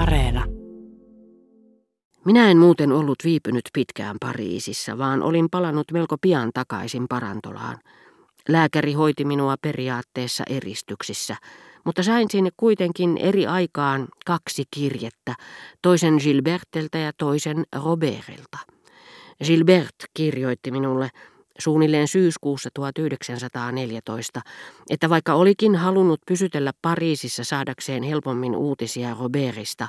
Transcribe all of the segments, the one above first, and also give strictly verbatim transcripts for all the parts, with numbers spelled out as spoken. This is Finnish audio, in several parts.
areena. Minä en muuten ollut viipynyt pitkään Pariisissa, vaan olin palannut melko pian takaisin parantolaan. Lääkäri hoiti minua periaatteessa eristyksissä, mutta sain sinne kuitenkin eri aikaan kaksi kirjettä, toisen Gilberteltä ja toisen Robertilta. Gilbert kirjoitti minulle suunnilleen syyskuussa tuhatyhdeksänsataaneljätoista, että vaikka olikin halunnut pysytellä Pariisissa saadakseen helpommin uutisia Robertista,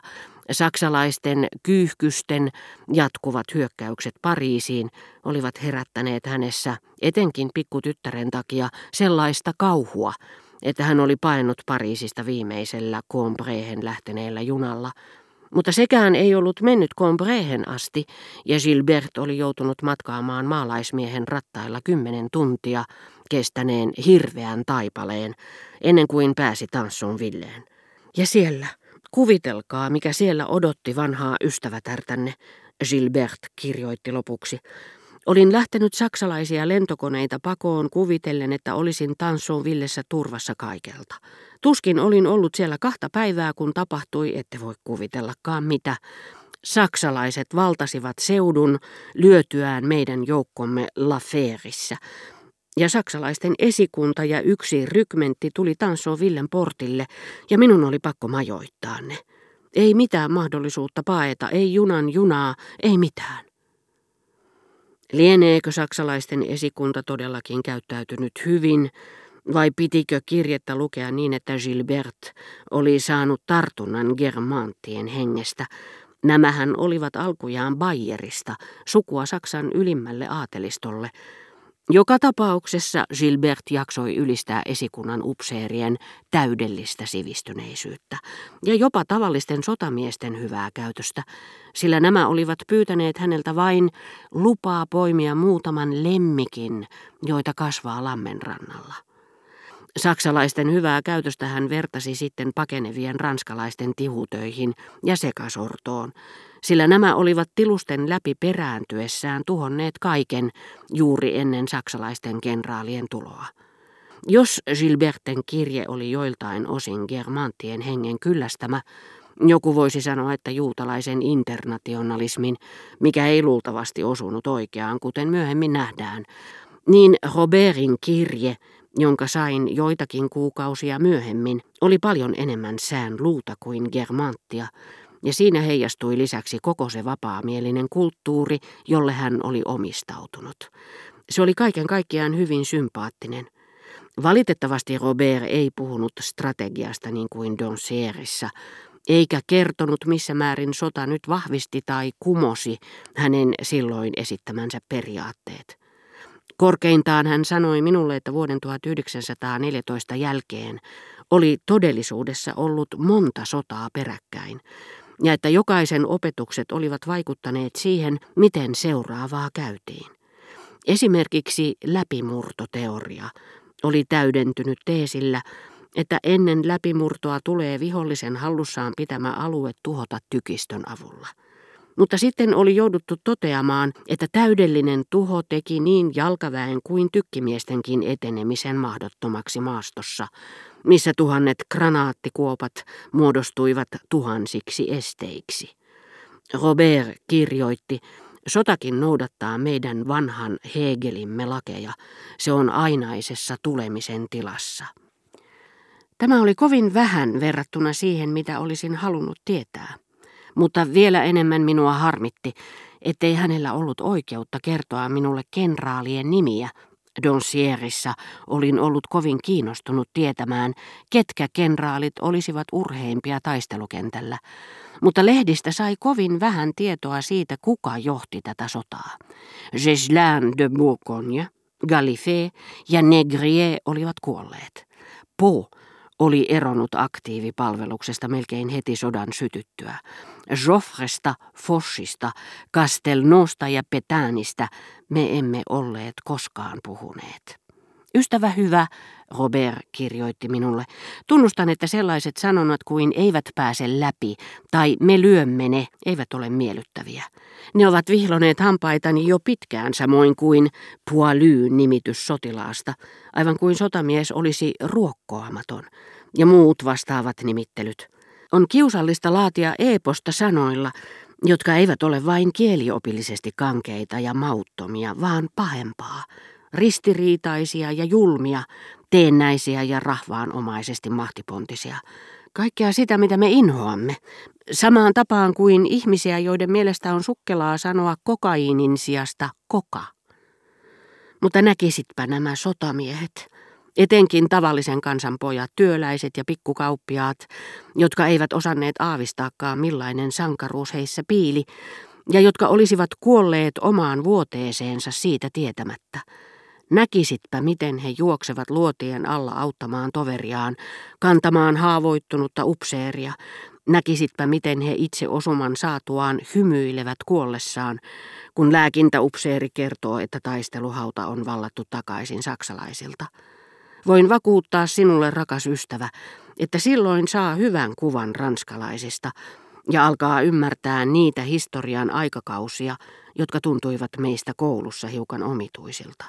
saksalaisten kyyhkysten jatkuvat hyökkäykset Pariisiin olivat herättäneet hänessä etenkin pikkutyttären takia sellaista kauhua, että hän oli paennut Pariisista viimeisellä Combrayhen lähteneellä junalla. Mutta sekään ei ollut mennyt Combrayhen asti, ja Gilbert oli joutunut matkaamaan maalaismiehen rattailla kymmenen tuntia kestäneen hirveän taipaleen, ennen kuin pääsi Tansonvilleen. Ja siellä, kuvitelkaa, mikä siellä odotti vanhaa ystävätärtänne, Gilbert kirjoitti lopuksi. Olin lähtenyt saksalaisia lentokoneita pakoon kuvitellen, että olisin Tansonvillessä turvassa kaikelta. Tuskin olin ollut siellä kahta päivää, kun tapahtui, ette voi kuvitellakaan mitä. Saksalaiset valtasivat seudun lyötyään meidän joukkomme Lafèreissä. Ja saksalaisten esikunta ja yksi rykmentti tuli Tansonvillen portille, ja minun oli pakko majoittaa ne. Ei mitään mahdollisuutta paeta, ei junan junaa, ei mitään. Lieneekö saksalaisten esikunta todellakin käyttäytynyt hyvin, vai pitikö kirjettä lukea niin, että Gilbert oli saanut tartunnan Germanttien hengestä? Nämähän olivat alkujaan Bayerista, sukua Saksan ylimmälle aatelistolle. Joka tapauksessa Gilbert jaksoi ylistää esikunnan upseerien täydellistä sivistyneisyyttä ja jopa tavallisten sotamiesten hyvää käytöstä, sillä nämä olivat pyytäneet häneltä vain lupaa poimia muutaman lemmikin, joita kasvaa Lammenrannalla. Saksalaisten hyvää käytöstä hän vertasi sitten pakenevien ranskalaisten tihutöihin ja sekasortoon, sillä nämä olivat tilusten läpi perääntyessään tuhonneet kaiken juuri ennen saksalaisten kenraalien tuloa. Jos Gilberten kirje oli joiltain osin Germanttien hengen kyllästämä, joku voisi sanoa, että juutalaisen internationalismin, mikä ei luultavasti osunut oikeaan, kuten myöhemmin nähdään, niin Robertin kirje, jonka sain joitakin kuukausia myöhemmin, oli paljon enemmän sään luuta kuin Germanttia, ja siinä heijastui lisäksi koko se vapaamielinen kulttuuri, jolle hän oli omistautunut. Se oli kaiken kaikkiaan hyvin sympaattinen. Valitettavasti Robert ei puhunut strategiasta niin kuin Don Seerissä, eikä kertonut missä määrin sota nyt vahvisti tai kumosi hänen silloin esittämänsä periaatteet. Korkeintaan hän sanoi minulle, että vuoden tuhatyhdeksänsataaneljätoista jälkeen oli todellisuudessa ollut monta sotaa peräkkäin, ja että jokaisen opetukset olivat vaikuttaneet siihen, miten seuraavaa käytiin. Esimerkiksi läpimurtoteoria oli täydentynyt teesillä, että ennen läpimurtoa tulee vihollisen hallussaan pitämä alue tuhota tykistön avulla. Mutta sitten oli jouduttu toteamaan, että täydellinen tuho teki niin jalkaväen kuin tykkimiestenkin etenemisen mahdottomaksi maastossa, missä tuhannet granaattikuopat muodostuivat tuhansiksi esteiksi. Robert kirjoitti, sotakin noudattaa meidän vanhan Hegelimme lakeja, se on ainaisessa tulemisen tilassa. Tämä oli kovin vähän verrattuna siihen, mitä olisin halunnut tietää. Mutta vielä enemmän minua harmitti, ettei hänellä ollut oikeutta kertoa minulle kenraalien nimiä. Dansièresissa olin ollut kovin kiinnostunut tietämään, ketkä kenraalit olisivat urheimpia taistelukentällä. Mutta lehdistä sai kovin vähän tietoa siitä, kuka johti tätä sotaa. Gézlain de Bourgogne, Galifée ja Negrier olivat kuolleet. Pau oli eronnut aktiivipalveluksesta melkein heti sodan sytyttyä. Joffresta, Fochista, Castelnausta ja Pétainista me emme olleet koskaan puhuneet. Ystävä hyvä, Robert kirjoitti minulle, tunnustan, että sellaiset sanonnat kuin eivät pääse läpi tai me lyömme ne eivät ole miellyttäviä. Ne ovat vihloneet hampaitani jo pitkään samoin kuin poilu-nimitys sotilaasta, aivan kuin sotamies olisi ruokkoamaton ja muut vastaavat nimittelyt. On kiusallista laatia eeposta sanoilla, jotka eivät ole vain kieliopillisesti kankeita ja mauttomia, vaan pahempaa, ristiriitaisia ja julmia, teennäisiä ja rahvaanomaisesti mahtipontisia. Kaikkea sitä, mitä me inhoamme, samaan tapaan kuin ihmisiä, joiden mielestä on sukkelaa sanoa kokaiinin sijasta koka. Mutta näkisitpä nämä sotamiehet, etenkin tavallisen kansan pojat, työläiset ja pikkukauppiaat, jotka eivät osanneet aavistaakaan millainen sankaruus heissä piili, ja jotka olisivat kuolleet omaan vuoteeseensa siitä tietämättä. Näkisitpä, miten he juoksevat luotien alla auttamaan toveriaan, kantamaan haavoittunutta upseeria. Näkisitpä, miten he itse osuman saatuaan hymyilevät kuollessaan, kun lääkintäupseeri kertoo, että taisteluhauta on vallattu takaisin saksalaisilta. Voin vakuuttaa sinulle, rakas ystävä, että silloin saa hyvän kuvan ranskalaisista ja alkaa ymmärtää niitä historian aikakausia, jotka tuntuivat meistä koulussa hiukan omituisilta.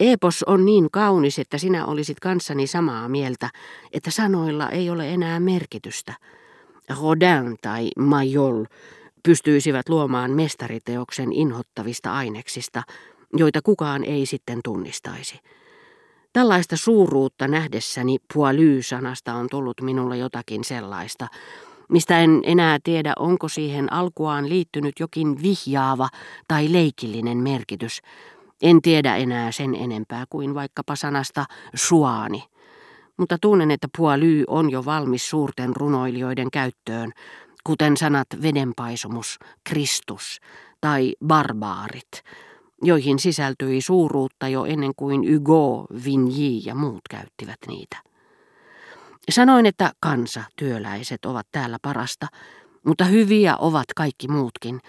Eepos on niin kaunis, että sinä olisit kanssani samaa mieltä, että sanoilla ei ole enää merkitystä. Rodin tai Majol pystyisivät luomaan mestariteoksen inhottavista aineksista, joita kukaan ei sitten tunnistaisi. Tällaista suuruutta nähdessäni poilu-sanasta on tullut minulle jotakin sellaista, mistä en enää tiedä, onko siihen alkuaan liittynyt jokin vihjaava tai leikillinen merkitys. En tiedä enää sen enempää kuin vaikkapa sanasta suani, mutta tunnen, että poilu on jo valmis suurten runoilijoiden käyttöön, kuten sanat vedenpaisumus, Kristus tai barbaarit, joihin sisältyi suuruutta jo ennen kuin Hugo, Vigny ja muut käyttivät niitä. Sanoin, että kansa, työläiset ovat täällä parasta, mutta hyviä ovat kaikki muutkin.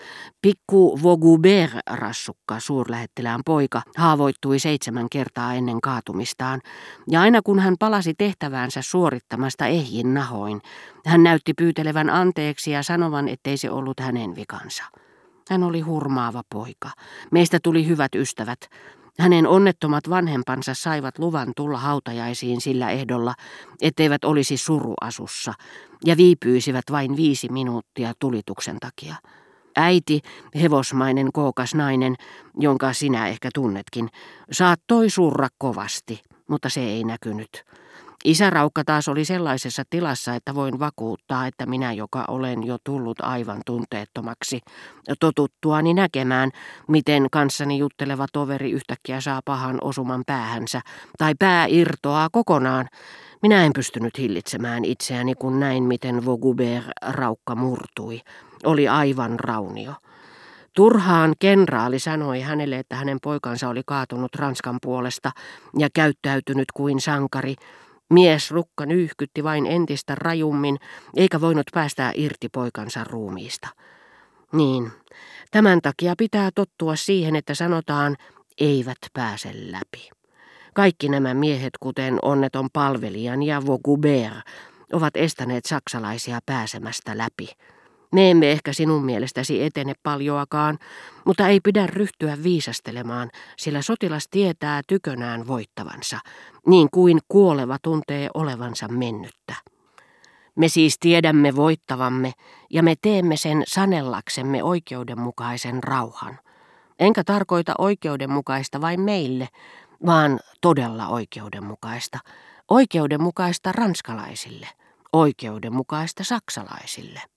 Pikku Vogubert-rassukka, suurlähettilään poika, haavoittui seitsemän kertaa ennen kaatumistaan, ja aina kun hän palasi tehtäväänsä suorittamasta ehjin nahoin, hän näytti pyytelevän anteeksi ja sanovan, ettei se ollut hänen vikansa. Hän oli hurmaava poika. Meistä tuli hyvät ystävät. Hänen onnettomat vanhempansa saivat luvan tulla hautajaisiin sillä ehdolla, etteivät olisi suruasussa, ja viipyisivät vain viisi minuuttia tulituksen takia. Äiti, hevosmainen kookas nainen, jonka sinä ehkä tunnetkin, saattoi surra kovasti, mutta se ei näkynyt. Isäraukka taas oli sellaisessa tilassa, että voin vakuuttaa, että minä, joka olen jo tullut aivan tunteettomaksi totuttuani näkemään, miten kanssani jutteleva toveri yhtäkkiä saa pahan osuman päähänsä tai pää irtoaa kokonaan. Minä en pystynyt hillitsemään itseäni, kun näin, miten Vogubert-raukka murtui. Oli aivan raunio. Turhaan kenraali sanoi hänelle, että hänen poikansa oli kaatunut Ranskan puolesta ja käyttäytynyt kuin sankari. Mies rukka nyyhkytti vain entistä rajummin, eikä voinut päästää irti poikansa ruumiista. Niin, tämän takia pitää tottua siihen, että sanotaan, eivät pääse läpi. Kaikki nämä miehet, kuten onneton palvelijan ja Vogubert, ovat estäneet saksalaisia pääsemästä läpi. Me emme ehkä sinun mielestäsi etene paljoakaan, mutta ei pidä ryhtyä viisastelemaan, sillä sotilas tietää tykönään voittavansa, niin kuin kuoleva tuntee olevansa mennyttä. Me siis tiedämme voittavamme, ja me teemme sen sanellaksemme oikeudenmukaisen rauhan. Enkä tarkoita oikeudenmukaista vain meille, vaan todella oikeudenmukaista. Oikeudenmukaista ranskalaisille, oikeudenmukaista saksalaisille.